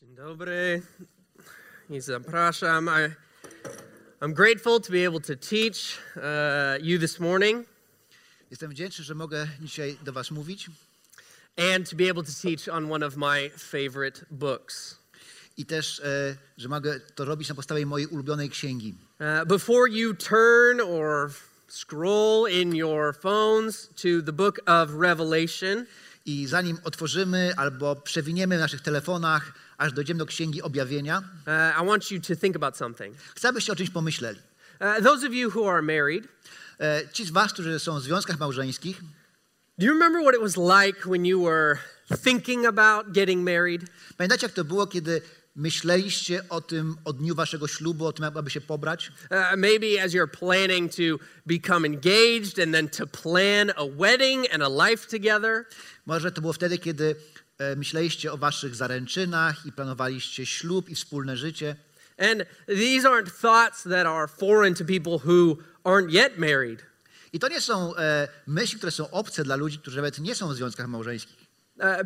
Dzień dobry i zapraszam. I'm grateful to be able to teach you this morning. Jestem wdzięczny, że mogę dzisiaj do was mówić. And to be able to teach on one of my favorite books. I też, że mogę to robić na podstawie mojej ulubionej księgi. Before you turn or scroll in your phones to the book of Revelation. I zanim otworzymy albo przewiniemy w naszych telefonach, aż dojdziemy do Księgi Objawienia, I want you to think about something. Chcę, byście o czymś pomyśleli. Those of you who are married. Ci z was, którzy są w związkach małżeńskich. Do you remember what it was like when you were thinking about getting married? Pamiętacie, jak to było, kiedy myśleliście o tym, o dniu waszego ślubu, o tym, aby się pobrać? Maybe as you're planning to become engaged and then to plan a wedding and a life together. Może to było wtedy, kiedy myśleliście o waszych zaręczynach i planowaliście ślub i wspólne życie. And these aren't thoughts that are foreign to people who aren't yet married. I to nie są myśli, które są obce dla ludzi, którzy nawet nie są w związkach małżeńskich.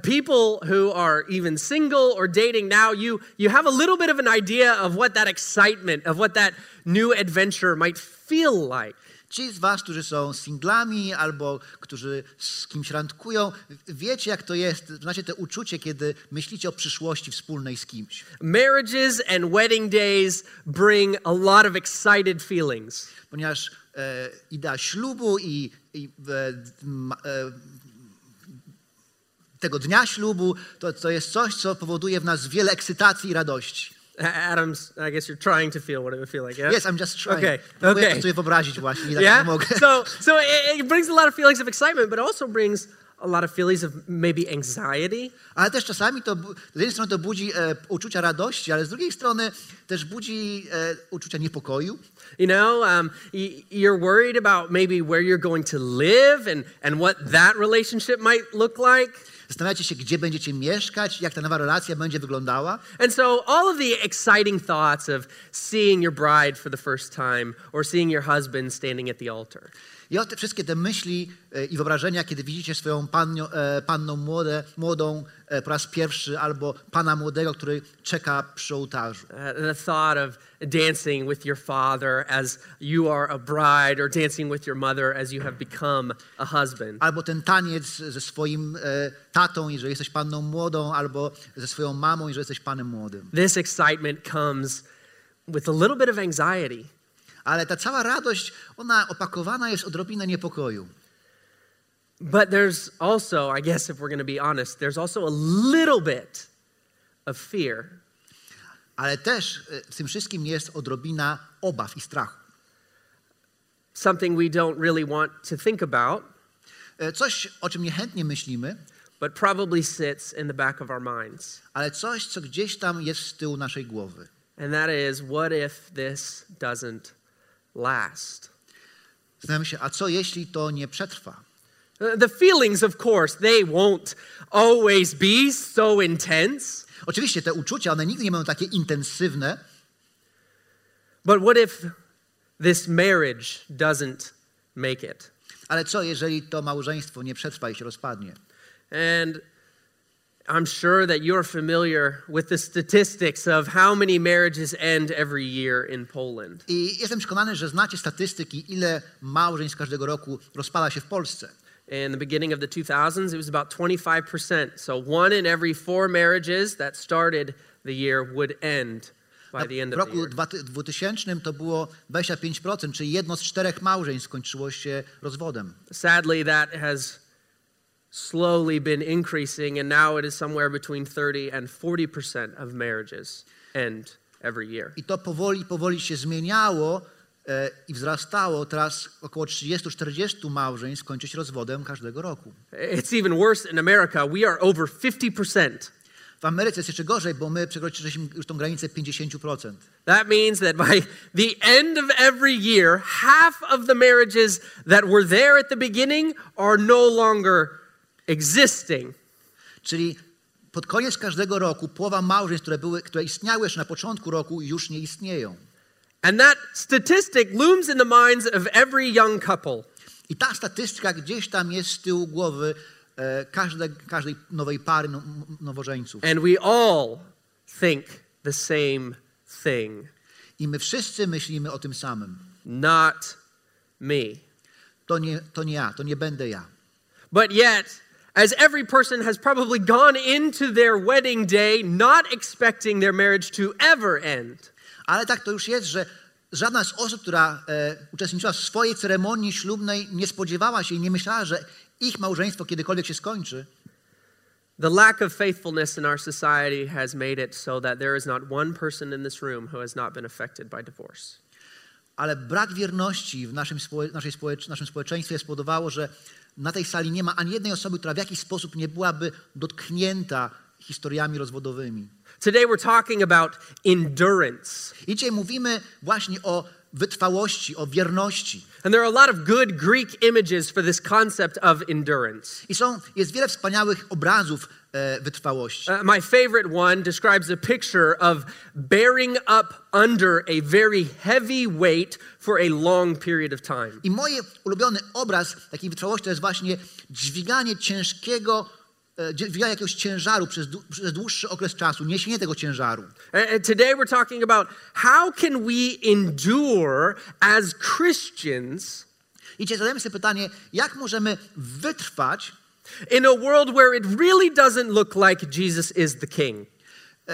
People who are even single or dating now, you have a little bit of an idea of what that excitement, of what that new adventure might feel like. Ci z was, którzy są singlami albo którzy z kimś randkują, wiecie, jak to jest, znacie to uczucie, kiedy myślicie o przyszłości wspólnej z kimś. Marriages and wedding days bring a lot of excited feelings. Ponieważ idea ślubu tego dnia ślubu, to jest coś, co powoduje w nas wiele ekscytacji i radości. Adams, I guess you're trying to feel what it would feel like, yeah? Yes, I'm just trying. Okay. Próbuję sobie wyobrazić właśnie, tak nie mogę. So it brings a lot of feelings of excitement, but also brings a lot of feelings of maybe anxiety. Ale też czasami to, z jednej strony to budzi uczucia radości, ale z drugiej strony też budzi uczucia niepokoju. You know, you're worried about maybe where you're going to live and what that relationship might look like. Zastanawiacie się, gdzie będziecie mieszkać, jak ta nowa relacja będzie wyglądała. And so all of the exciting thoughts of seeing your bride for the first time or seeing your husband standing at the altar. I wszystkie te myśli i wyobrażenia, kiedy widzicie swoją panną młodą po raz pierwszy albo pana młodego, który czeka przy ołtarzu. The thought of dancing with your father as you are a bride or dancing with your mother as you have become a husband. Albo ten taniec ze swoim tatą, jeżeli jesteś panną młodą, albo ze swoją mamą, jeżeli jesteś panem młodym. This excitement comes with a little bit of anxiety. Ale ta cała radość, ona opakowana jest odrobinę niepokoju. But there's also, I guess if we're going to be honest, there's also a little bit of fear. Ale też w tym wszystkim jest odrobina obaw i strachu. Something we don't really want to think about. Coś, o czym niechętnie myślimy. But probably sits in the back of our minds. Ale coś, co gdzieś tam jest z tyłu naszej głowy. And that is, what if this doesn't last? Zastanawiam się, a co jeśli to nie przetrwa? The feelings, of course, they won't always be so intense. Oczywiście te uczucia, one nigdy nie będą takie intensywne. But what if this marriage doesn't make it? Ale co, jeżeli to małżeństwo nie przetrwa i się rozpadnie? And I'm sure that you're familiar with the statistics of how many marriages end every year in Poland. I jestem przekonany, że znacie statystyki, ile małżeństw każdego roku rozpada się w Polsce. In the beginning of the 2000s, it was about 25%. So one in every four marriages that started the year would end by the end of the year. W roku 2000 to było 25%, czyli jedno z czterech małżeństw skończyło się rozwodem. Sadly, that has slowly been increasing, and now it is somewhere between 30 and 40% of marriages end every year. I to powoli się zmieniało, i wzrastało. Teraz około 30-40 małżeństw kończy się rozwodem każdego roku. It's even worse in America. We are over 50%. W Ameryce jest jeszcze gorzej, bo my przekroczyliśmy już tą granicę 50%. That means that by the end of every year, half of the marriages that were there at the beginning are no longer existing. Czyli pod koniec każdego roku połowa małżeństw, które istniały jeszcze na początku roku, już nie istnieją. And that statistic looms in the minds of every young couple. I ta statystyka gdzieś tam jest z tyłu głowy każdej nowej pary nowożeńców. And we all think the same thing. I my wszyscy myślimy o tym samym. Not me. To nie ja, to nie będę ja. But yet, as every person has probably gone into their wedding day not expecting their marriage to ever end. Ale tak to już jest, że żadna z osób, która uczestniczyła w swojej ceremonii ślubnej, nie spodziewała się i nie myślała, że ich małżeństwo kiedykolwiek się skończy. The lack of faithfulness in our society has made it so that there is not one person in this room who has not been affected by divorce. Ale brak wierności w naszym społeczeństwie spowodowało, że na tej sali nie ma ani jednej osoby, która w jakiś sposób nie byłaby dotknięta historiami rozwodowymi. Today we're talking about endurance. I dzisiaj mówimy właśnie o wytrwałości, o wierności. And there are a lot of good Greek images for this concept of endurance. I jest wiele wspaniałych obrazów wytrwałości. My favorite one describes a picture of bearing up under a very heavy weight for a long period of time. I mój ulubiony obraz takiej wytrwałości to jest właśnie dźwiganie jakiegoś ciężaru przez dłuższy okres czasu, niesienie tego ciężaru. Today we're talking about how can we endure as Christians. I dzisiaj zadajemy sobie pytanie, jak możemy wytrwać in a world where it really doesn't look like Jesus is the king.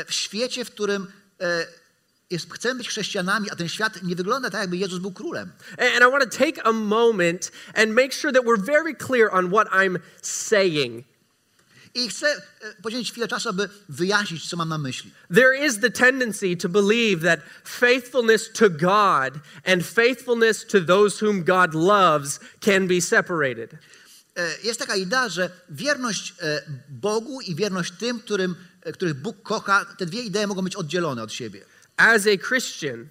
W świecie, w którym chcemy być chrześcijanami, a ten świat nie wygląda tak, jakby Jezus był królem. And I want to take a moment and make sure that we're very clear on what I'm saying. I chcę poświęcić chwilę czasu, aby wyjaśnić, co mam na myśli. There is the tendency to believe that faithfulness to God and faithfulness to those whom God loves can be separated. Jest taka idea, że wierność Bogu i wierność tym, których Bóg kocha, te dwie idee mogą być oddzielone od siebie. As a Christian,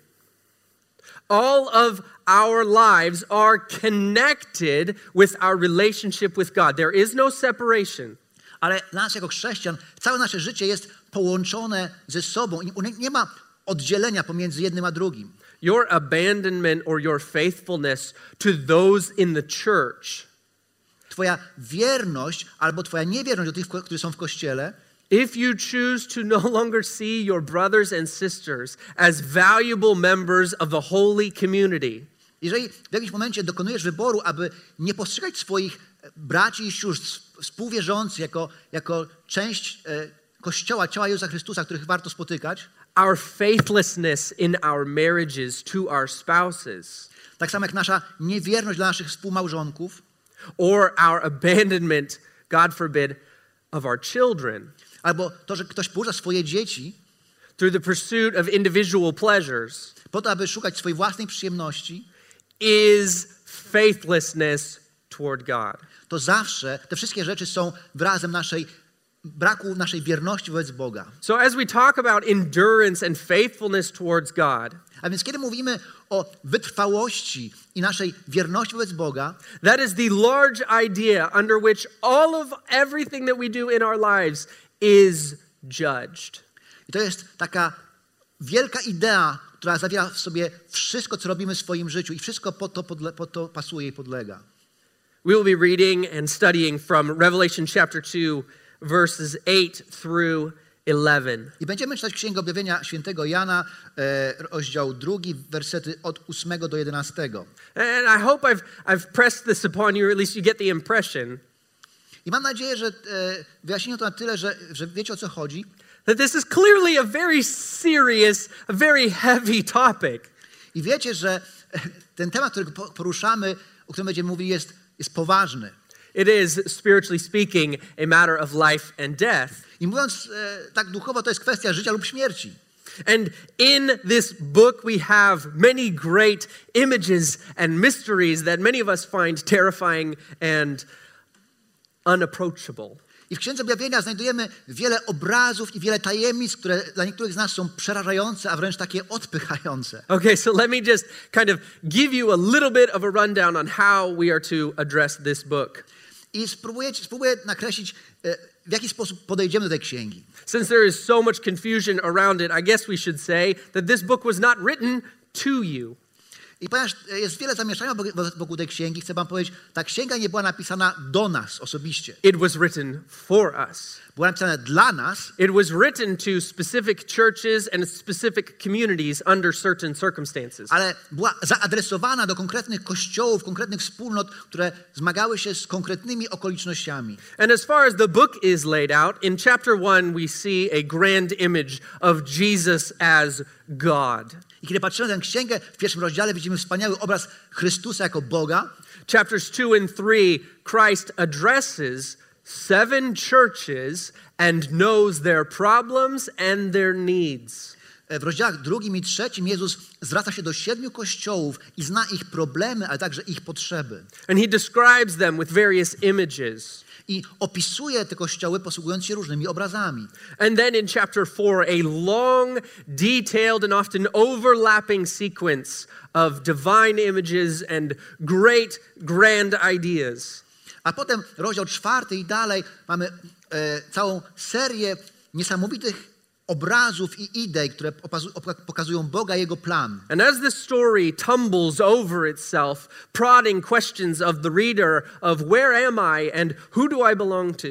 all of our lives are connected with our relationship with God. There is no separation. Ale dla nas jako chrześcijan całe nasze życie jest połączone ze sobą. Nie ma oddzielenia pomiędzy jednym a drugim. Your abandonment or your faithfulness to those in the church. Twoja wierność albo twoja niewierność do tych, którzy są w kościele. If you choose to no longer see your brothers and sisters as valuable members of the holy community. Jeżeli w jakimś momencie dokonujesz wyboru, aby nie postrzegać swoich braci i sióstr współwierzących jako część Kościoła, ciała Jezusa Chrystusa, których warto spotykać. Our faithlessness in our marriages to our spouses. Tak samo jak nasza niewierność dla naszych współmałżonków. Or our abandonment, God forbid, of our children. Albo to, że ktoś porzuca swoje dzieci. Through the pursuit of individual pleasures. Po to, aby szukać swojej własnej przyjemności. Is faithlessness toward God. To zawsze te wszystkie rzeczy są wyrazem braku naszej wierności wobec Boga. So as we talk about endurance and faithfulness towards God. A więc kiedy mówimy o wytrwałości i naszej wierności wobec Boga, that is the large idea under which all of everything that we do in our lives is judged. I to jest taka wielka idea, która zawiera w sobie wszystko, co robimy w swoim życiu, i wszystko pod to pasuje i podlega. We will be reading and studying from Revelation chapter 2, verses 8 through 11. I będziemy czytać Księgę Objawienia Świętego Jana, rozdział 2, wersety od 8 do 11. And I hope I've pressed this upon you, or at least you get the impression. I mam nadzieję, że wyjaśnię to na tyle, że wiecie, o co chodzi. That this is clearly a very serious, a very heavy topic. I wiecie, że ten temat, który poruszamy, o którym będziemy mówili, jest poważny. It is, spiritually speaking, a matter of life and death. I mówiąc tak duchowo, to jest kwestia życia lub śmierci. And in this book, we have many great images and mysteries that many of us find terrifying and unapproachable. I w Księdze Objawienia znajdujemy wiele obrazów i wiele tajemnic, które dla niektórych z nas są przerażające, a wręcz takie odpychające. Okay, so let me just kind of give you a little bit of a rundown on how we are to address this book. I spróbuję nakreślić, w jaki sposób podejdziemy do tej księgi. Since there is so much confusion around it, I guess we should say that this book was not written to you. I ponieważ jest wiele zamieszania wokół tej księgi, chcę wam powiedzieć, ta księga nie była napisana do nas osobiście. It was written for us. Była napisana dla nas. It was written to specific churches and specific communities under certain circumstances. Ale była zaadresowana do konkretnych kościołów, konkretnych wspólnot, które zmagały się z konkretnymi okolicznościami. And as far as the book is laid out, in chapter 1 we see a grand image of Jesus as God. I kiedy patrzymy na tę księgę, w pierwszym rozdziale widzimy wspaniały obraz Chrystusa jako Boga. Chapters 2 and 3, Christ addresses 7 churches and knows their problems and their needs. W rozdziałach 2. i 3 Jezus zwraca się do 7 kościołów i zna ich problemy, ale także ich potrzeby. And he describes them with various images. I opisuje te kościoły, posługując się różnymi obrazami. And then in chapter 4 a long, detailed and often overlapping sequence of divine images and great grand ideas. A potem rozdział 4 i dalej mamy całą serię niesamowitych obrazów i idei, które pokazują Boga i Jego plan. And as the story tumbles over itself, prodding questions of the reader of where am I and who do I belong to?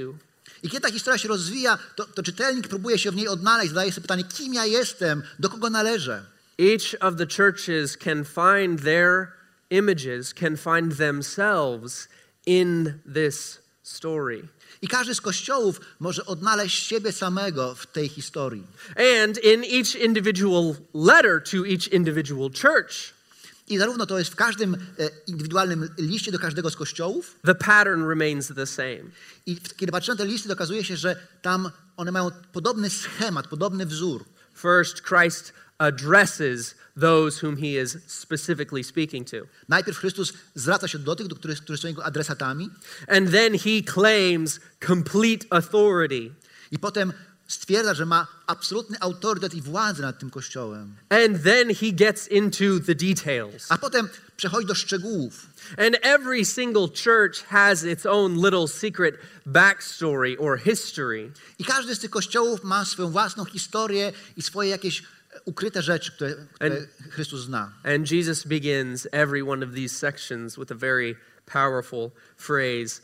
I kiedy ta historia się rozwija, to czytelnik próbuje się w niej odnaleźć, zadaje sobie pytanie, kim ja jestem, do kogo należę. Each of the churches can find their images, can find themselves in this story. I każdy z kościołów może odnaleźć siebie samego w tej historii. And in each individual letter to each individual church. I zarówno to jest w każdym indywidualnym liście do każdego z kościołów. The pattern remains the same. I kiedy patrzymy na te listy, okazuje się, że tam one mają podobny schemat, podobny wzór. First, Christ addresses those whom he is specifically speaking to. Najpierw Chrystus zwraca się do tych, którzy są jego adresatami. And then he claims complete authority. I potem stwierdza, że ma absolutny autorytet i władzę nad tym kościołem. And then he gets into the details. A potem przechodzi do szczegółów. And every single church has its own little secret backstory or history. I każdy z tych kościołów ma swoją własną historię i swoje jakieś ukryte rzeczy, które Chrystus zna. And Jesus begins every one of these sections with a very powerful phrase,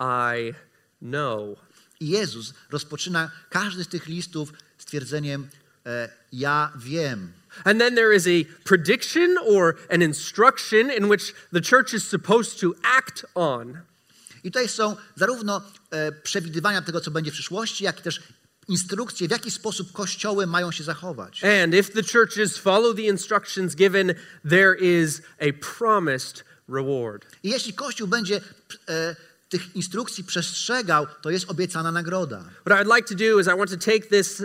I know. I Jezus rozpoczyna każdy z tych listów stwierdzeniem ja wiem. And then there is a prediction or an instruction in which the church is supposed to act on. I tutaj są zarówno przewidywania tego, co będzie w przyszłości, jak i też instrukcje, w jaki sposób kościoły mają się zachować. And if the churches follow the instructions given, there is a promised reward. I jeśli kościół będzie tych instrukcji przestrzegał, to jest obiecana nagroda. What I'd like to do is I want to take this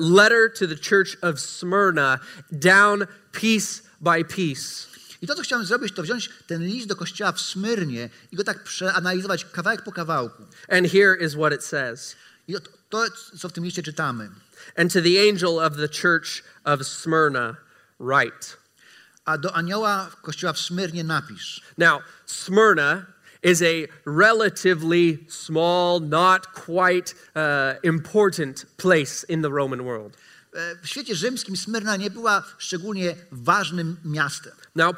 letter to the church of Smyrna down piece by piece. I to, co chciałem zrobić, to wziąć ten list do kościoła w Smyrnie i go tak przeanalizować kawałek po kawałku. And here is what it says. I to, co w tym liście czytamy. And to the angel of the church of Smyrna write. A do anioła kościoła w Smyrnie napisz. Now, Smyrna is a relatively small, not quite important place in the Roman world. W świecie rzymskim Smyrna nie była szczególnie ważnym miastem. Now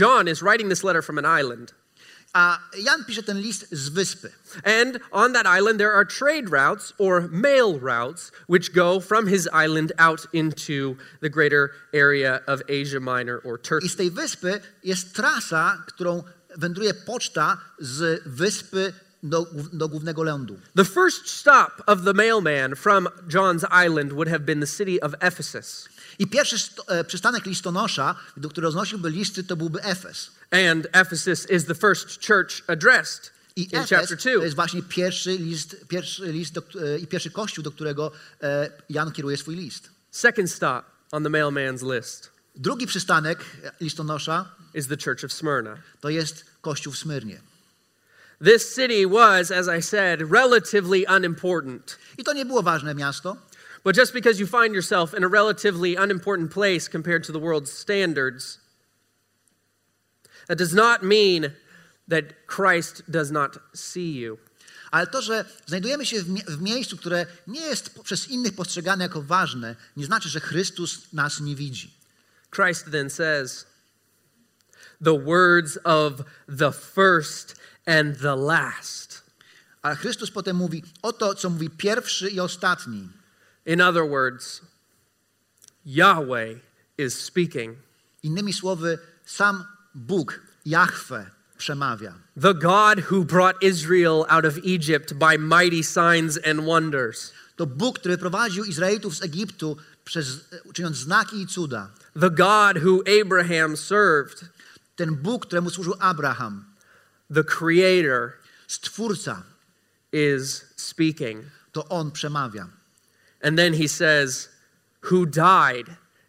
John is writing this letter from an island. A Jan pisze ten list z wyspy. And on that island there are trade routes or mail routes which go from his island out into the greater area of Asia Minor or Turkey. I z tej wyspy jest trasa, którą wędruje poczta z wyspy do głównego lądu. The first stop of the mailman from John's island would have been the city of Ephesus. I pierwszy przystanek listonosza, który roznosiłby listy, to byłby Efes. And Ephesus is the first church addressed in chapter 2. To jest właśnie pierwszy list i pierwszy kościół, do którego Jan kieruje swój list. Second stop on the mailman's list. Drugi przystanek listonosza is the church of Smyrna. To jest kościół w Smyrnie. This city was, as I said, relatively unimportant. I to nie było ważne miasto. But just because you find yourself in a relatively unimportant place compared to the world's standards, that does not mean that Christ does not see you. Ale to, że znajdujemy się w miejscu, które nie jest przez innych postrzegane jako ważne, nie znaczy, że Chrystus nas nie widzi. Christ then says, the words of the first and the last. A Chrystus potem mówi, oto co mówi pierwszy i ostatni. In other words, Yahweh is speaking. Innymi słowy, sam Bóg, Jahwe, przemawia. The God who brought Israel out of Egypt by mighty signs and wonders. To Bóg, który wyprowadził Izraelitów z Egiptu czyniąc znaki i cuda. The God who Abraham served. Ten Bóg, któremu służył Abraham. The Creator, Stwórca, is speaking. To on przemawia. And then he says, who died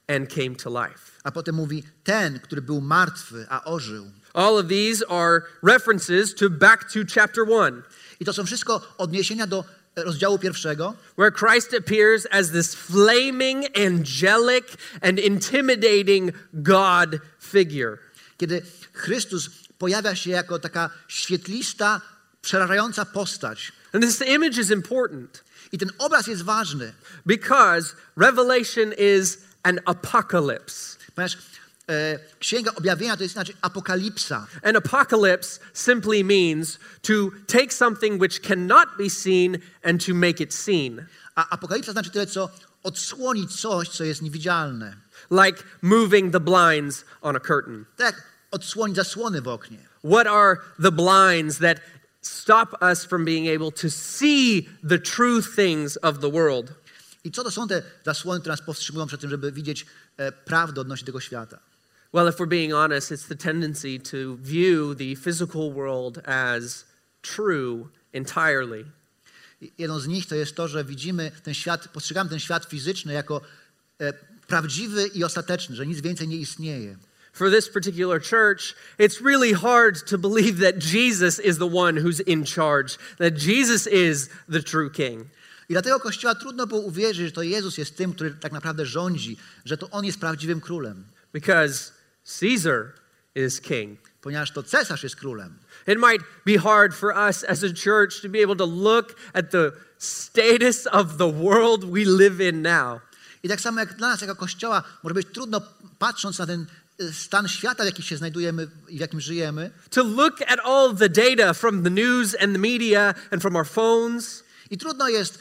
and came to life. A potem mówi, ten, który był martwy, a ożył. All of these are references to back to chapter 1. I to są wszystko odniesienia do rozdziału pierwszego, where Christ appears as this flaming, angelic and intimidating God figure. Kiedy Chrystus pojawia się jako taka świetlista, przerażająca postać. And this image is important. I ten obraz jest ważny. Because Revelation is an apocalypse. Ponieważ Księga Objawienia to jest znaczy apokalipsa. An apocalypse simply means to take something which cannot be seen and to make it seen. A apokalipsa znaczy tyle, co odsłonić coś, co jest niewidzialne. Like moving the blinds on a curtain. Tak, odsłonić zasłony w oknie. What are the blinds that stop us from being able to see the true things of the world? I co to są te zasłony, które nas powstrzymują przed tym, żeby widzieć prawdę odnośnie tego świata? Well, if we're being honest, it's the tendency to view the physical world as true entirely. Jedną z nich to jest to, że widzimy ten świat, postrzegamy ten świat fizyczny jako prawdziwy i ostateczny, że nic więcej nie istnieje. For this particular church, it's really hard to believe that Jesus is the one who's in charge, that Jesus is the true king. I dlatego Kościoła trudno było uwierzyć, że to Jezus jest tym, który tak naprawdę rządzi, że to on jest prawdziwym królem. Because Caesar is king. Ponieważ to cesarz jest królem. It might be hard for us as a church to be able to look at the status of the world we live in now. I tak samo jak dla nas jako Kościoła może być trudno, patrząc na ten stan świata, w jakim się znajdujemy i w jakim żyjemy. To look at all the data from the news and the media and from our phones. I trudno jest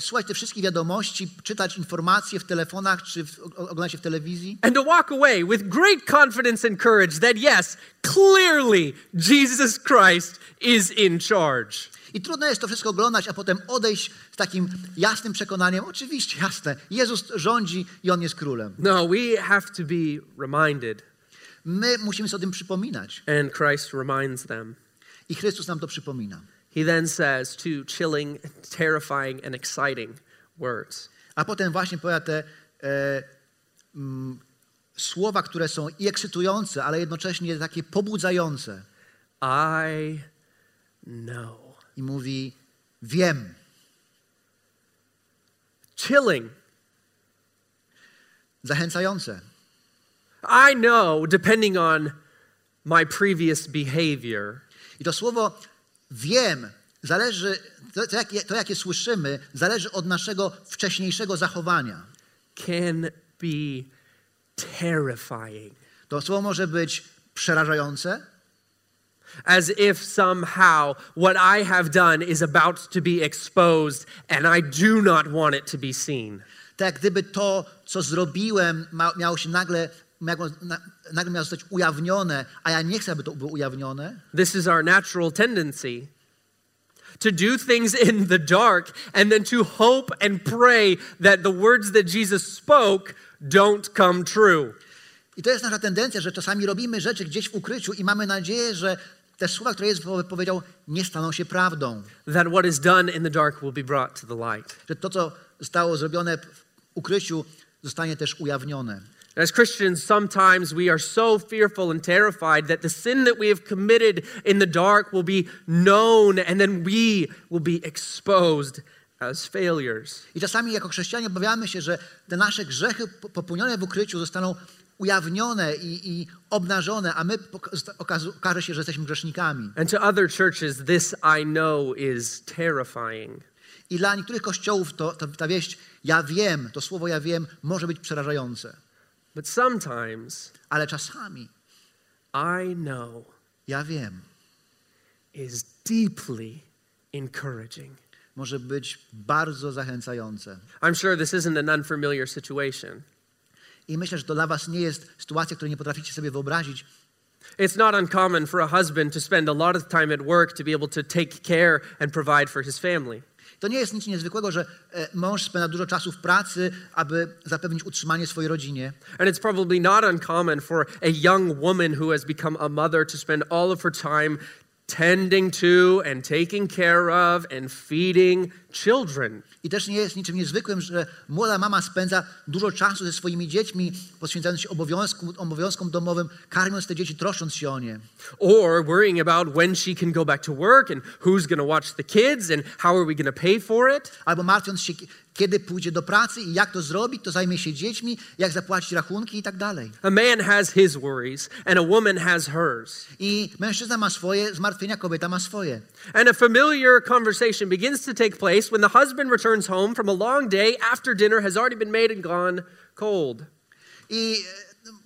słuchać tych wszystkich wiadomości, czytać informacje w telefonach czy oglądać się w telewizji. And to walk away with great confidence and courage that yes, clearly Jesus Christ is in charge. I trudno jest to wszystko oglądać, a potem odejść z takim jasnym przekonaniem, oczywiście jasne, Jezus rządzi i on jest królem. No, we have to be reminded. My musimy sobie o tym przypominać. And Christ reminds them. I Chrystus nam to przypomina. He then says two chilling, terrifying, and exciting words. A potem właśnie pojawia te słowa, które są i ekscytujące, ale jednocześnie takie pobudzające. I know. I mówi, wiem. Chilling. Zachęcające. I know, depending on my previous behavior. I to słowo wiem, zależy, to jakie słyszymy, zależy od naszego wcześniejszego zachowania. Can be terrifying. To słowo może być przerażające. As if somehow what I have done is about to be exposed and I do not want it to be seen. Tak gdyby to, co zrobiłem, miało się nagle miało zostać ujawnione, a ja nie chcę, aby to było ujawnione. This is our natural tendency to do things in the dark and then to hope and pray that the words that Jesus spoke don't come true. I to jest nasza tendencja, że czasami robimy rzeczy gdzieś w ukryciu i mamy nadzieję, że te słowa, które Jezus powiedział, nie staną się prawdą. That what is done in the dark will be brought to the light. Że to, co zostało zrobione w ukryciu, zostanie też ujawnione. As Christians, sometimes we are so fearful and terrified that the sin that we have committed in the dark will be known and then we will be exposed as failures. I czasami jako chrześcijanie obawiamy się, że te nasze grzechy popełnione w ukryciu zostaną ujawnione i obnażone, a my okaże się, że jesteśmy grzesznikami. And to other churches, this I know is terrifying. I dla niektórych kościołów ta wieść ja wiem, to słowo ja wiem może być przerażające. But sometimes, ale czasami I know ja wiem is deeply encouraging. Może być bardzo zachęcające. I'm sure this isn't an unfamiliar situation. I myślę, że to dla was nie jest sytuacja, której nie potraficie sobie wyobrazić. It's not uncommon for a husband to spend a lot of time at work to be able to take care and provide for his family. To nie jest nic niezwykłego, że mąż spędza dużo czasu w pracy, aby zapewnić utrzymanie swojej rodzinie. And it's probably not uncommon for a young woman who has become a mother to spend all of her time tending to and taking care of and feeding children. I też nie jest niczym niezwykłym, że młoda mama spędza dużo czasu ze swoimi dziećmi, poświęcając się obowiązkom domowym, karmiąc te dzieci, troszcząc się o nie. Or worrying about when she can go back to work and who's going to watch the kids and how are we going to pay for it? Albo martwiąc się, kiedy pójdzie do pracy i jak to zrobić, to zajmie się dziećmi, jak zapłacić rachunki i tak dalej. A man has his worries and a woman has hers. I mężczyzna ma swoje zmartwienia, kobieta ma swoje. And a familiar conversation begins to take place when the husband returns home from a long day after dinner has already been made and gone cold. I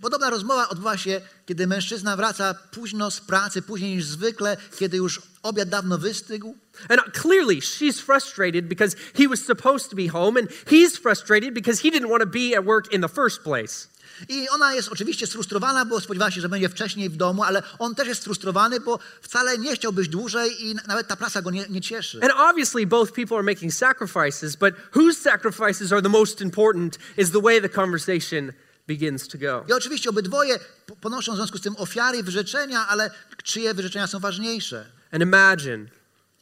podobna rozmowa odbywa się, kiedy mężczyzna wraca późno z pracy, później niż zwykle, kiedy już obiad dawno wystygł. And clearly she's frustrated because he was supposed to be home and he's frustrated because he didn't want to be at work in the first place. I ona jest oczywiście sfrustrowana, bo spodziewała się, że będzie wcześniej w domu, ale on też jest sfrustrowany, bo wcale nie chciał być dłużej i nawet ta praca go nie cieszy. And obviously both people are making sacrifices, but whose sacrifices are the most important is the way the conversation begins to go. I oczywiście obydwoje ponoszą w związku z tym ofiary i wyrzeczenia, ale czyje wyrzeczenia są ważniejsze? And imagine.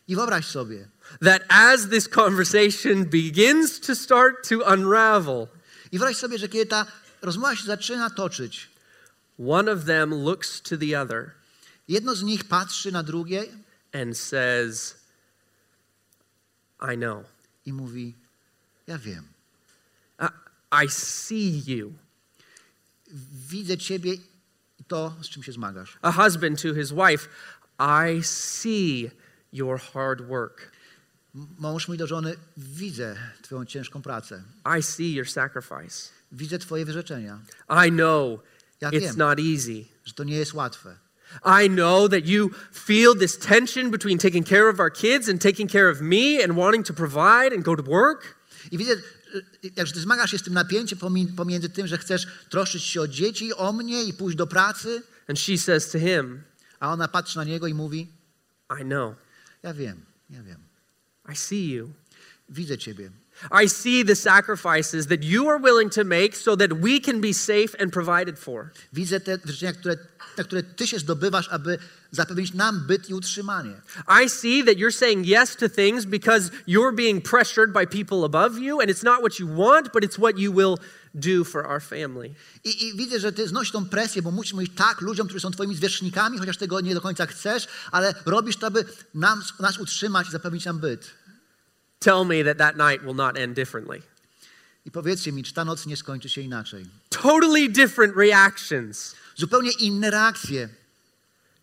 I wyobraź sobie. That as this conversation begins to start to unravel. I wyobraź sobie, że kiedy ta rozmowa się zaczyna toczyć. One of them looks to the other. Jedno z nich patrzy na drugie. And says, I know. I mówi, ja wiem. I see you. Widzę ciebie i to, z czym się zmagasz. A husband to his wife, I see your hard work. Mąż mój do żony, widzę twoją ciężką pracę. I see your sacrifice. Widzę twoje wyrzeczenia. I know ja it's wiem, not easy. Że to nie jest łatwe. I know that you feel this tension between taking care of our kids and taking care of me and wanting to provide and go to work. I widzę, że ty zmagasz się z tym napięciem pomiędzy tym, że chcesz troszczyć się o dzieci, o mnie i pójść do pracy. And she says to him, a ona patrzy na niego i mówi, I know. Ja wiem, ja wiem. I see you. Widzę ciebie. I see the sacrifices that you are willing to make so that we can be safe and provided for. Widzę te wyrzeczenia, na które ty się zdobywasz, aby zapewnić nam byt i utrzymanie. I see that you're saying yes to things because you're being pressured by people above you and it's not what you want, but it's what you will do for our family. I widzę, że ty znosisz tą presję, bo musisz mówić tak ludziom, którzy są twoimi zwierzchnikami, chociaż tego nie do końca chcesz, ale robisz to, aby nas utrzymać i zapewnić nam byt. Tell me that night will not end differently. I powiedzcie mi, czy ta noc nie skończy się inaczej. Totally different reactions. Zupełnie inne reakcje.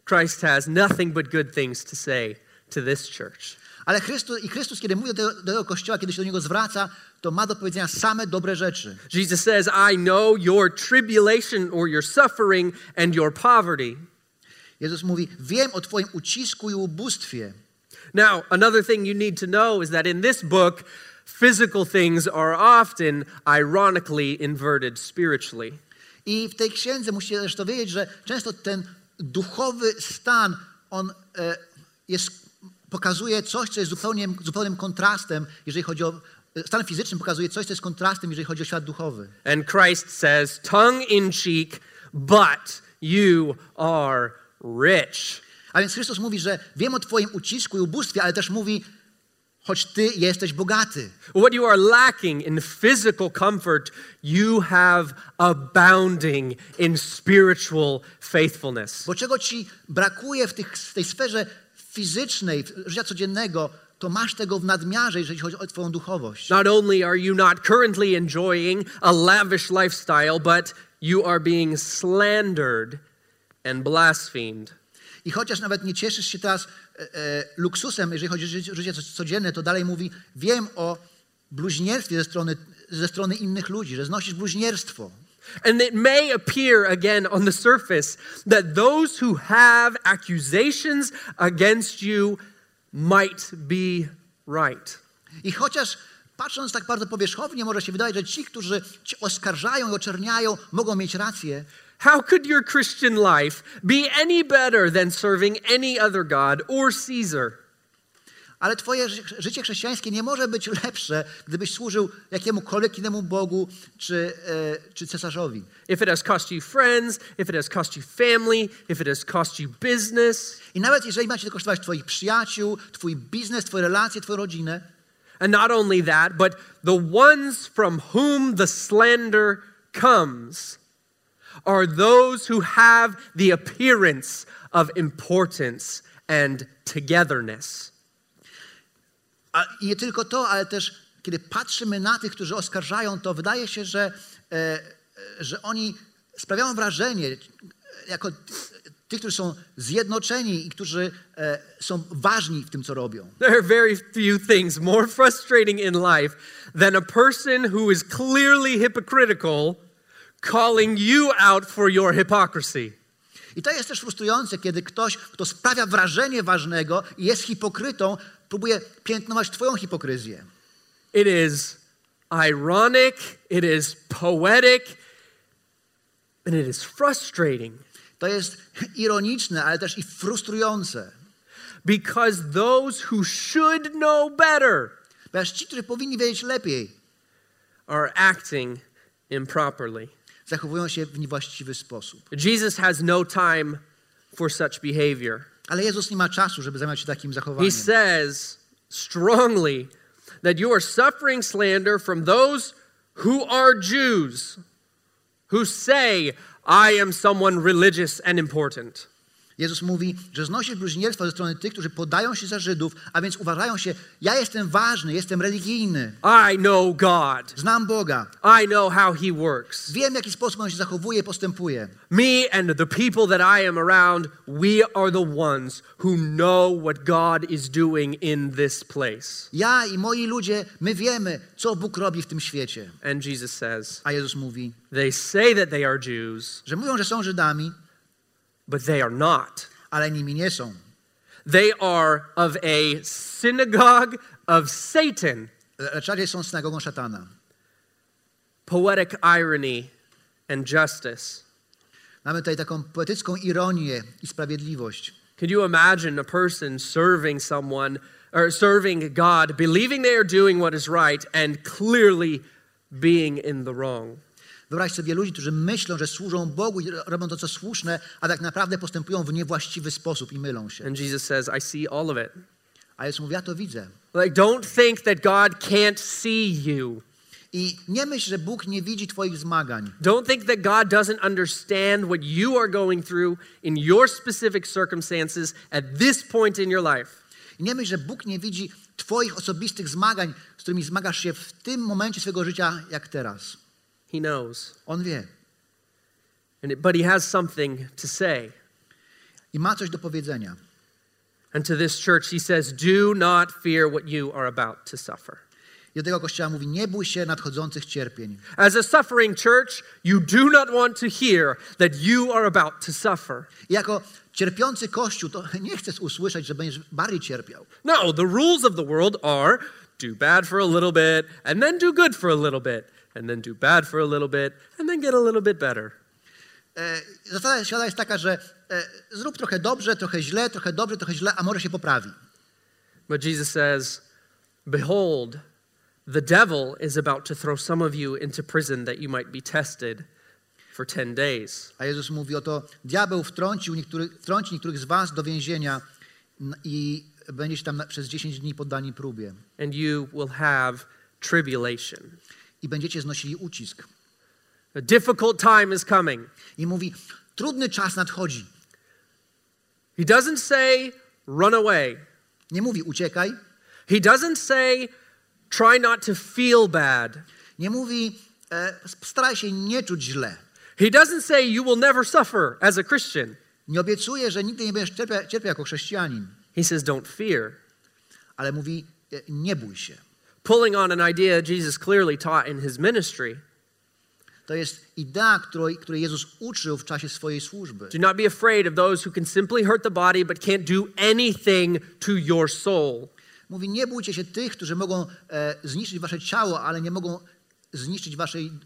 Christ has nothing but good things to say to this church. Ale Chrystus, kiedy mówi do tego kościoła, kiedy się do niego zwraca, to ma do powiedzenia same dobre rzeczy. Jesus says, I know your tribulation or your suffering and your poverty. Jezus mówi, wiem o twoim ucisku i ubóstwie. Now, another thing you need to know is that in this book, physical things are often ironically inverted spiritually. I w tej księdze musicie też to wiedzieć, że często ten duchowy stan, on pokazuje coś, co jest zupełnym kontrastem, jeżeli chodzi o stan fizyczny, pokazuje coś, co jest kontrastem, jeżeli chodzi o świat duchowy. And Christ says, tongue in cheek, but you are rich. A więc Chrystus mówi, że wiem o twoim ucisku i ubóstwie, ale też mówi, choć ty jesteś bogaty. What you are lacking in physical comfort, you have abounding in spiritual faithfulness. Bo czego ci brakuje w tej sferze fizycznej, życia codziennego, to masz tego w nadmiarze, jeżeli chodzi o twoją duchowość. Not only are you not currently enjoying a lavish lifestyle, but you are being slandered and blasphemed. I chociaż nawet nie cieszysz się teraz luksusem, jeżeli chodzi o życie codzienne, to dalej mówi, wiem o bluźnierstwie ze strony innych ludzi, że znosisz bluźnierstwo. And it may appear again on the surface that those who have accusations against you might be right. I chociaż patrząc tak bardzo powierzchownie, może się wydaje, że ci, którzy cię oskarżają i oczerniają, mogą mieć rację. How could your Christian life be any better than serving any other god or Caesar? Ale twoje życie chrześcijańskie nie może być lepsze, gdybyś służył jakiemukolwiek innemu bogu czy cesarzowi. If it has cost you friends, if it has cost you family, if it has cost you business. I nawet jeżeli macie to kosztować twoich przyjaciół, twój biznes, twoje relacje, twoją rodzinę. And not only that, but the ones from whom the slander comes are those who have the appearance of importance and togetherness. I nie tylko to, ale też kiedy patrzymy na tych, którzy oskarżają, to wydaje się, że oni sprawiają wrażenie jako tych, którzy są zjednoczeni i którzy są ważni w tym, co robią. There are very few things more frustrating in life than a person who is clearly hypocritical calling you out for your hypocrisy. I to jest też frustrujące, kiedy ktoś, kto sprawia wrażenie ważnego i jest hipokrytą, próbuje piętnować twoją hipokryzję. It is ironic, it is poetic, and it is frustrating. To jest ironiczne, ale też i frustrujące. Because those who should know better, ponieważ ci, którzy powinni wiedzieć lepiej, are acting improperly. Zachowują się w niewłaściwy sposób. Jesus has no time for such behavior. Ale Jezus nie ma czasu, żeby zajmować się takim zachowaniem. He says strongly that you are suffering slander from those who are Jews, who say I am someone religious and important. Jezus mówi, że znosi bluźnierstwo ze strony tych, którzy podają się za Żydów, a więc uważają się, ja jestem ważny, jestem religijny. I know God. Znam Boga. I know how he works. Wiem, w jaki sposób on się zachowuje i postępuje. Me and the people that I am around, we are the ones who know what God is doing in this place. Ja i moi ludzie, my wiemy, co Bóg robi w tym świecie. And Jesus says, a Jezus mówi, they say that they are Jews, że mówią, że są Żydami, but they are not. Ale nimi nie są. They are of a synagogue of Satan. Raczej są synagogą szatana. Poetic irony and justice. Mamy tutaj taką poetycką ironię i sprawiedliwość. Could you imagine a person serving someone or serving God, believing they are doing what is right and clearly being in the wrong? Wyobraź sobie ludzi, którzy myślą, że służą Bogu i robią to, co słuszne, a tak naprawdę postępują w niewłaściwy sposób i mylą się. And Jesus says, I see all of it. A Jezus mówi, ja to widzę. Like, don't think that God can't see you. I nie myśl, że Bóg nie widzi twoich zmagań. Don't think that God doesn't understand what you are going through in your specific circumstances at this point in your life. I nie myśl, że Bóg nie widzi twoich osobistych zmagań, z którymi zmagasz się w tym momencie swojego życia, jak teraz. He knows. On wie. But he has something to say. I ma coś do powiedzenia. And to this church he says, do not fear what you are about to suffer. I do tego kościoła mówi, nie bój się nadchodzących cierpień. As a suffering church, you do not want to hear that you are about to suffer. I jako cierpiący kościół, to nie chcesz usłyszeć, że będziesz bardziej cierpiał. No, the rules of the world are do bad for a little bit and then do good for a little bit. And then do bad for a little bit, and then get a little bit better. Zasada świata jest taka, że zrób trochę dobrze, trochę źle, trochę dobrze, trochę źle, a może się poprawi. But Jesus says, behold, the devil is about to throw some of you into prison that you might be tested for 10 days. A Jezus mówi, oto diabeł wtrąci niektórych z was do więzienia i będziesz tam przez 10 dni poddani próbie. And you will have tribulation. I będziecie znosili ucisk. A difficult time is coming. I mówi, trudny czas nadchodzi. He doesn't say run away. Nie mówi uciekaj. He doesn't say try not to feel bad. Nie mówi staraj się nie czuć źle. He doesn't say you will never suffer as a Christian. Nie obiecuje, że nigdy nie będziesz cierpiał jako chrześcijanin. He says don't fear. Ale mówi nie bój się. Pulling on an idea Jesus clearly taught in his ministry. To jest idea, której Jezus uczył w czasie swojej służby. Do not be afraid of those who can simply hurt the body but can't do anything to your soul. Mówi, nie bójcie się tych, którzy mogą zniszczyć wasze ciało, ale nie mogą zniszczyć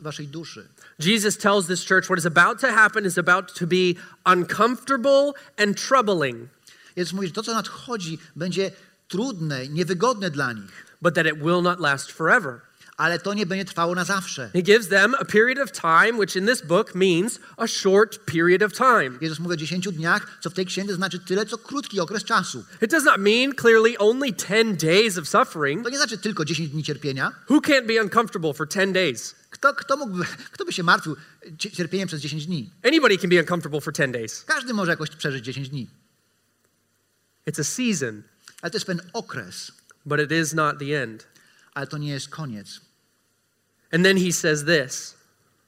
waszej duszy. Jesus tells this church what is about to happen is about to be uncomfortable and troubling. Jezus mówi, że to, co nadchodzi, będzie trudne, niewygodne dla nich. But that it will not last forever. Ale to nie będzie trwało na zawsze. He gives them a period of time, which in this book means a short period of time. Jezus mówi o 10 dniach, co w tej księdze znaczy tyle, co krótki okres czasu. It does not mean clearly only 10 days of suffering. To nie znaczy tylko 10 dni cierpienia. Who can't be uncomfortable for 10 days? Kto by się martwił cierpieniem przez 10 dni? Anybody can be uncomfortable for 10 days. Każdy może jakoś przeżyć 10 dni. It's a season. Ale to jest pewien okres. But it is not the end. Ale to nie jest koniec. And then he says this.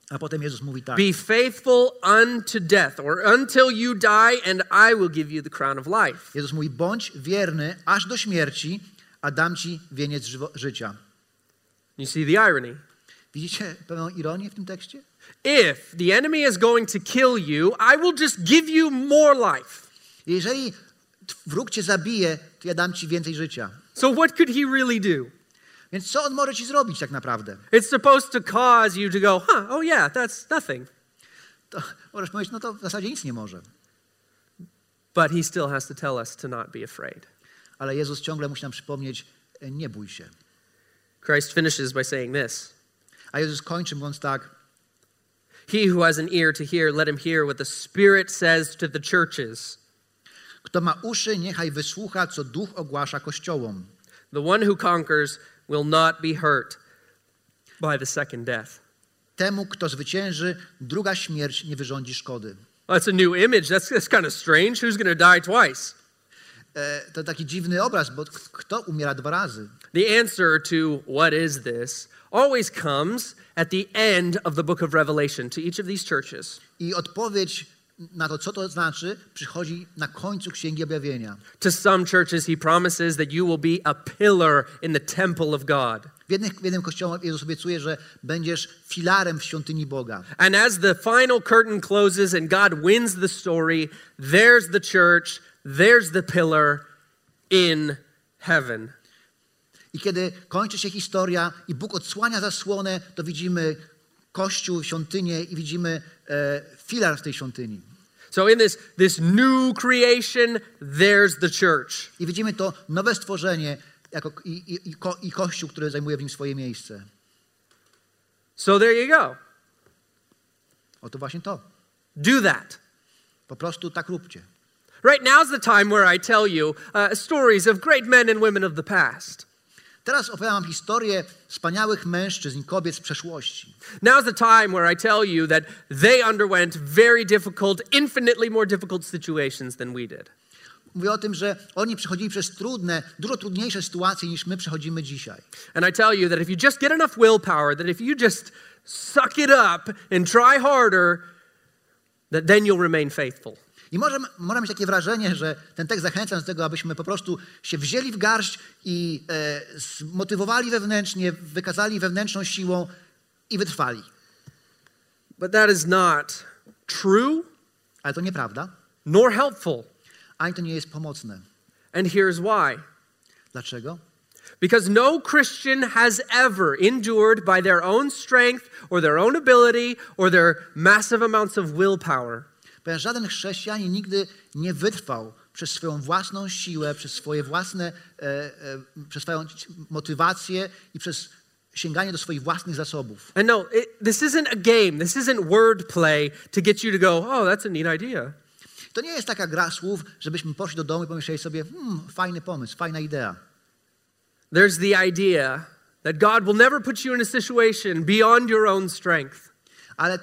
A potem Jezus mówi tak. Be faithful unto death, or until you die, and I will give you the crown of life. Jezus mówi, bądź wierny aż do śmierci, a dam ci wieniec życia. You see the irony. Widzicie pewną ironię w tym tekście? If the enemy is going to kill you, I will just give you more life. Jeżeli wróg cię zabije, to ja dam ci więcej życia. So what could he really do? Więc co on może ci zrobić tak naprawdę? It's supposed to cause you to go, oh yeah, that's nothing. To możesz powiedzieć, no to w zasadzie nic nie może. But he still has to tell us to not be afraid. Ale Jezus ciągle musi nam przypomnieć, nie bój się. Christ finishes by saying this. A Jezus kończy mówiąc tak. He who has an ear to hear, let him hear what the Spirit says to the churches. Kto ma uszy, niechaj wysłucha, co Duch ogłasza kościołom. The one who conquers will not be hurt by the second death. Temu, kto zwycięży, druga śmierć nie wyrządzi szkody. Well, that's a new image. That's kind of strange. Who's going to die twice? To taki dziwny obraz, bo kto umiera dwa razy? The answer to what is this always comes at the end of the book of Revelation to each of these churches. I odpowiedź na to, co to znaczy, przychodzi na końcu Księgi Objawienia. To some churches he promises that you will be a pillar in the temple of God. W jednym kościołom Jezus obiecuje, że będziesz filarem w świątyni Boga. And as the final curtain closes and God wins the story, there's the church, there's the pillar in heaven. I kiedy kończy się historia i Bóg odsłania zasłonę, to widzimy Kościół, świątynię i widzimy filar w tej świątyni. So in this new creation, there's the church. I widzimy to nowe stworzenie jako i Kościół, który zajmuje w nim swoje miejsce. So there you go. Oto właśnie to. Do that. Po prostu tak róbcie. Right now's the time where I tell you stories of great men and women of the past. Teraz opowiadam historię wspaniałych mężczyzn i kobiet z przeszłości. Now's the time where I tell you that they underwent very difficult, infinitely more difficult situations than we did. Mówię o tym, że oni przechodzili przez trudne, dużo trudniejsze sytuacje niż my przechodzimy dzisiaj. And I tell you that if you just get enough willpower, that if you just suck it up and try harder, that then you'll remain faithful. I może mieć takie wrażenie, że ten tekst zachęca do tego, abyśmy po prostu się wzięli w garść i zmotywowali wewnętrznie, wykazali wewnętrzną siłą i wytrwali. But that is not true, ale to nieprawda, nor helpful, ani to nie jest pomocne. And here's why. Dlaczego? Because no Christian has ever endured by their own strength or their own ability or their massive amounts of willpower. Ponieważ żaden chrześcijanin nigdy nie wytrwał przez swoją własną siłę, przez swoje własne, przez swoją motywację i przez sięganie do swoich własnych zasobów. And no, this isn't a game. This isn't wordplay to get you to go, oh, that's a neat idea. To nie jest taka gra słów, żebyśmy poszli do domu i pomyśleli sobie, fajny pomysł, fajna idea. There's the idea that God will never put you in a situation beyond your own strength. Ale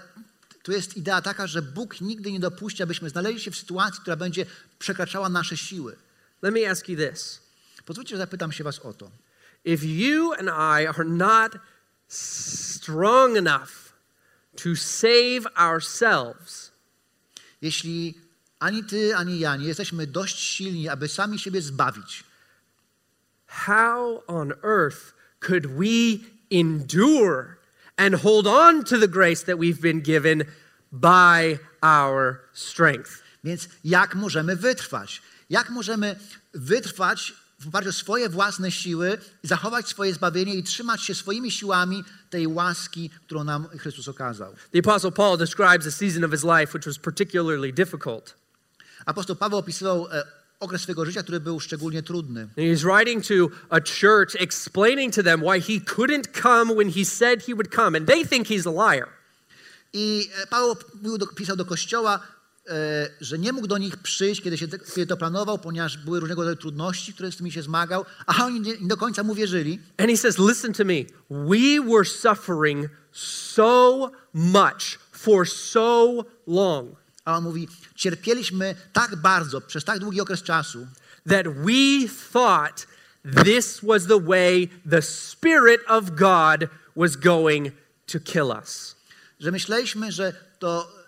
tu jest idea taka, że Bóg nigdy nie dopuści, abyśmy znaleźli się w sytuacji, która będzie przekraczała nasze siły. Let me ask you this. Pozwólcie, że zapytam się was o to. If you and I are not strong enough to save ourselves. Jeśli ani ty, ani ja nie jesteśmy dość silni, aby sami siebie zbawić. How on earth could we endure and hold on to the grace that we've been given by our strength? Więc jak możemy wytrwać? Jak możemy wytrwać w oparciu o swoje własne siły, zachować swoje zbawienie i trzymać się swoimi siłami tej łaski, którą nam Chrystus okazał? The Apostle Paul describes a season of his life which was particularly difficult. Apostoł Paweł opisywał okres swojego życia, który był szczególnie trudny. He's writing to a church explaining to them why he couldn't come when he said he would come and they think he's a liar. I Paweł pisał do kościoła, że nie mógł do nich przyjść, kiedy to planował, ponieważ były różnego rodzaju trudności, które z tymi się zmagał, a oni nie do końca mu wierzyli. And he says, listen to me, we were suffering so much for so long. A on mówi, cierpieliśmy tak bardzo, przez tak długi okres czasu, that we thought this was the way the Spirit of God was going to kill us. Że myśleliśmy, że to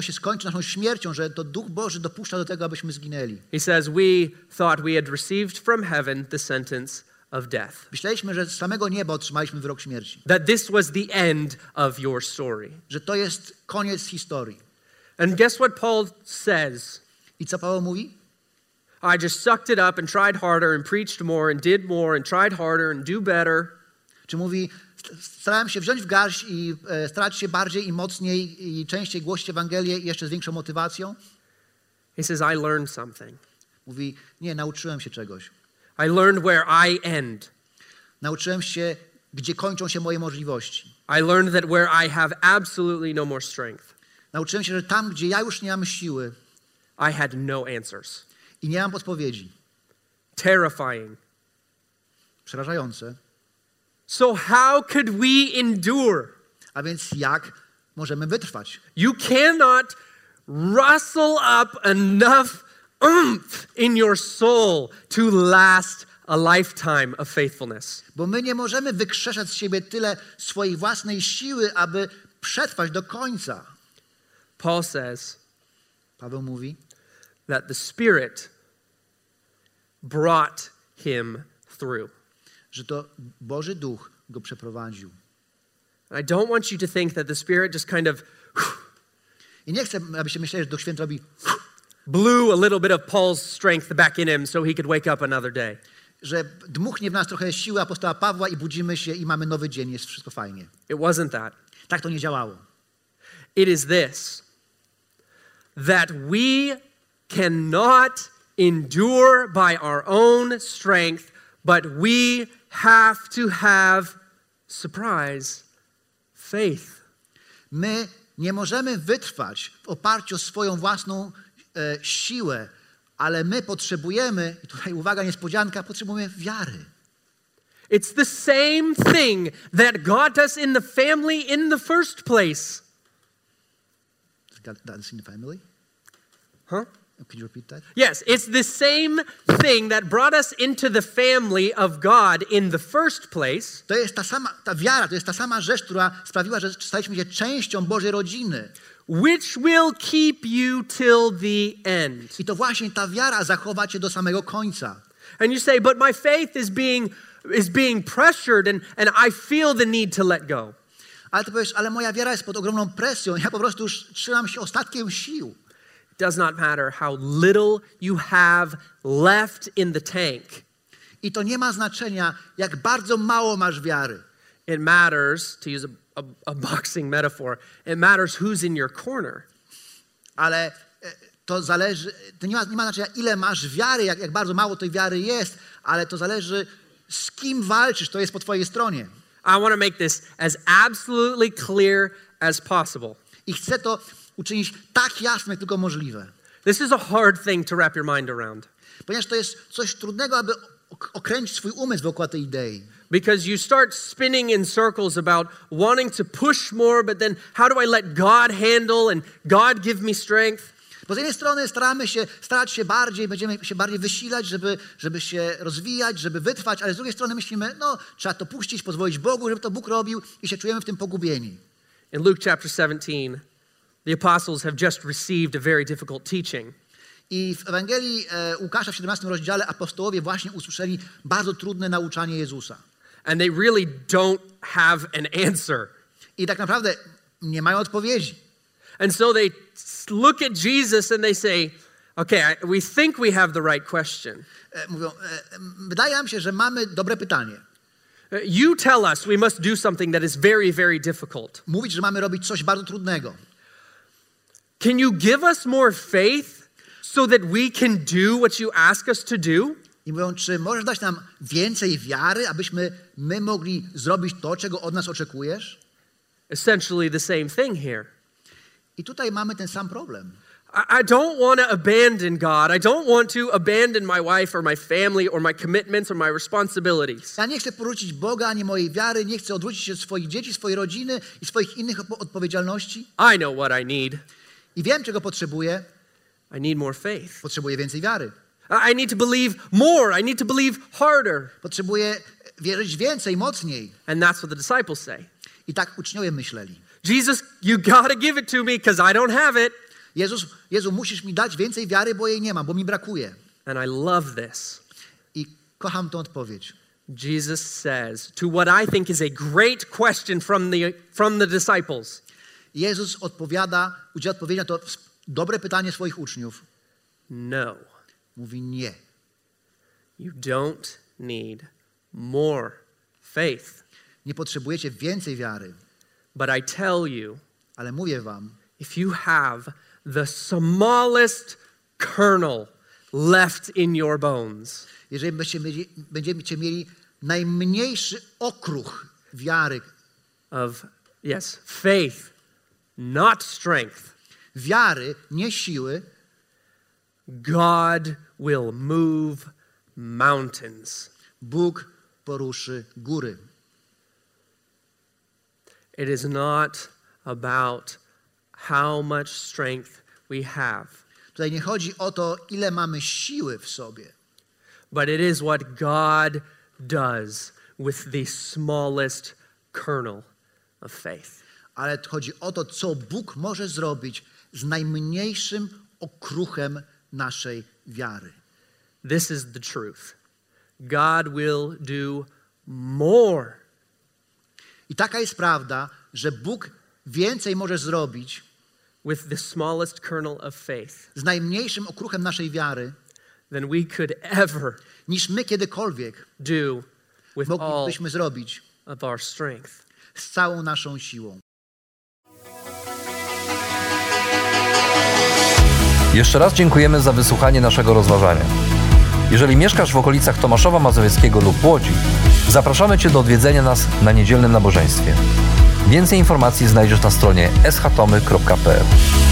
się skończy naszą śmiercią, że to Duch Boży dopuszcza do tego, abyśmy zginęli. He says, we thought we had received from heaven the sentence of death. Myśleliśmy, że z samego nieba otrzymaliśmy wyrok śmierci. That this was the end of your story. Że to jest koniec historii. And guess what Paul says? I co Paweł mówi? I just sucked it up and tried harder and preached more and did more and tried harder and do better. Czy mówi, starałem się wziąć w garść i starać się bardziej i mocniej i częściej głosić Ewangelię i jeszcze z większą motywacją? He says, I learned something. Mówi, nie, nauczyłem się czegoś. I learned where I end. Nauczyłem się, gdzie kończą się moje możliwości. I learned that where I have absolutely no more strength. Nauczyłem się, że tam, gdzie ja już nie mam siły, I had no answers. I nie mam odpowiedzi. Terrifying. Przerażające. So how could we endure? A więc jak możemy wytrwać? You cannot rustle up enough oomph in your soul to last a lifetime of faithfulness. Bo my nie możemy wykrzeszać z siebie tyle swojej własnej siły, aby przetrwać do końca. Paul says, Paweł mówi, that the Spirit brought him through. Że to Boży Duch go przeprowadził. I don't want you to think that the Spirit just kind of I nie chcę, abyście myśleli, że Duch Święty robi blew a little bit of Paul's strength back in him so he could wake up another day. Że dmuchnie w nas trochę siły apostoła Pawła i budzimy się i mamy nowy dzień, jest wszystko fajnie. It wasn't that. Tak to nie działało. It is this, that we cannot endure by our own strength, but we have to have, surprise, faith. My nie możemy wytrwać w oparciu o swoją własną siłę, ale my potrzebujemy, i tutaj uwaga, niespodzianka, potrzebujemy wiary. It's the same thing that got us in the family in the first place. Got us in the family? Huh? Could you repeat that? Yes, it's the same thing that brought us into the family of God in the first place. To jest ta wiara, to jest ta sama rzecz, która sprawiła, że staliśmy się częścią Bożej rodziny. Which will keep you till the end. I to właśnie ta wiara zachowa cię do samego końca. And you say, but my faith is being pressured and I feel the need to let go. Ale ty powiesz, ale moja wiara jest pod ogromną presją, ja po prostu już trzymam się ostatkiem sił. Does not matter how little you have left in the tank. I to nie ma znaczenia, jak bardzo mało masz wiary. It matters, to use a boxing metaphor, it matters who's in your corner. Ale to zależy, to nie ma znaczenia, ile masz wiary, jak bardzo mało tej wiary jest, ale to zależy, z kim walczysz, to jest po twojej stronie. I want to make this as absolutely clear as possible. I chcę to uczynić tak jasne, jak tylko możliwe. This is a hard thing to wrap your mind around. Ponieważ to jest coś trudnego, aby okręcić swój umysł wokół tej idei. Because you start spinning in circles about wanting to push more, but then how do I let God handle and God give me strength? Bo z jednej strony starać się bardziej, będziemy się bardziej wysilać, żeby się rozwijać, żeby wytrwać, ale z drugiej strony myślimy, no trzeba to puścić, pozwolić Bogu, żeby to Bóg robił i się czujemy w tym pogubieni. In Luke chapter 17, the apostles have just received a very difficult teaching. I w Ewangelii Łukasza w 17 rozdziale apostołowie właśnie usłyszeli bardzo trudne nauczanie Jezusa. And they really don't have an answer. I tak naprawdę nie mają odpowiedzi. And so they look at Jesus and they say, okay, we think we have the right question. Mówią, wydaje nam się, że mamy dobre pytanie. You tell us we must do something that is very, very difficult. Mówić, że mamy robić coś bardzo trudnego. Can you give us more faith so that we can do what you ask us to do? I mówią, czy możesz dać nam więcej wiary, abyśmy my mogli zrobić to, czego od nas oczekujesz? Essentially the same thing here. I tutaj mamy ten sam problem. I don't want to abandon God. I don't want to abandon my wife or my family or my commitments or my responsibilities. Ja nie chcę porzucić Boga ani mojej wiary, nie chcę odwrócić się od swoich dzieci, swojej rodziny i swoich innych odpowiedzialności. I know what I need. I wiem, czego potrzebuję. I need more faith. Potrzebuję więcej wiary. I need to believe more. I need to believe harder. Potrzebuję wierzyć więcej, mocniej. And that's what the disciples say. I tak uczniowie myśleli. Jesus, you gotta give it to me because I don't have it. Jezu, musisz mi dać więcej wiary, bo jej nie mam, bo mi brakuje. And I love this. I kocham tę odpowiedź. Jesus says to what I think is a great question from the disciples. Jezus udziela odpowiedzi na to dobre pytanie swoich uczniów. No. Mówi nie. You don't need more faith. Nie potrzebujecie więcej wiary. But I tell you, ale mówię wam, if you have the smallest kernel left in your bones, jeżeli będziecie mieli najmniejszy okruch wiary, of yes, faith, not strength, wiary, nie siły, God will move mountains. Bóg poruszy góry. It is not about how much strength we have. Tutaj nie chodzi o to, ile mamy siły w sobie. But it is what God does with the smallest kernel of faith. Ale chodzi o to, co Bóg może zrobić z najmniejszym okruchem naszej wiary. This is the truth. God will do more. I taka jest prawda, że Bóg więcej może zrobić with the smallest kernel of faith, z najmniejszym okruchem naszej wiary, than we could ever, niż my kiedykolwiek do with moglibyśmy zrobić of our strength, z całą naszą siłą. Jeszcze raz dziękujemy za wysłuchanie naszego rozważania. Jeżeli mieszkasz w okolicach Tomaszowa Mazowieckiego lub Łodzi, zapraszamy Cię do odwiedzenia nas na niedzielnym nabożeństwie. Więcej informacji znajdziesz na stronie schatomy.pl.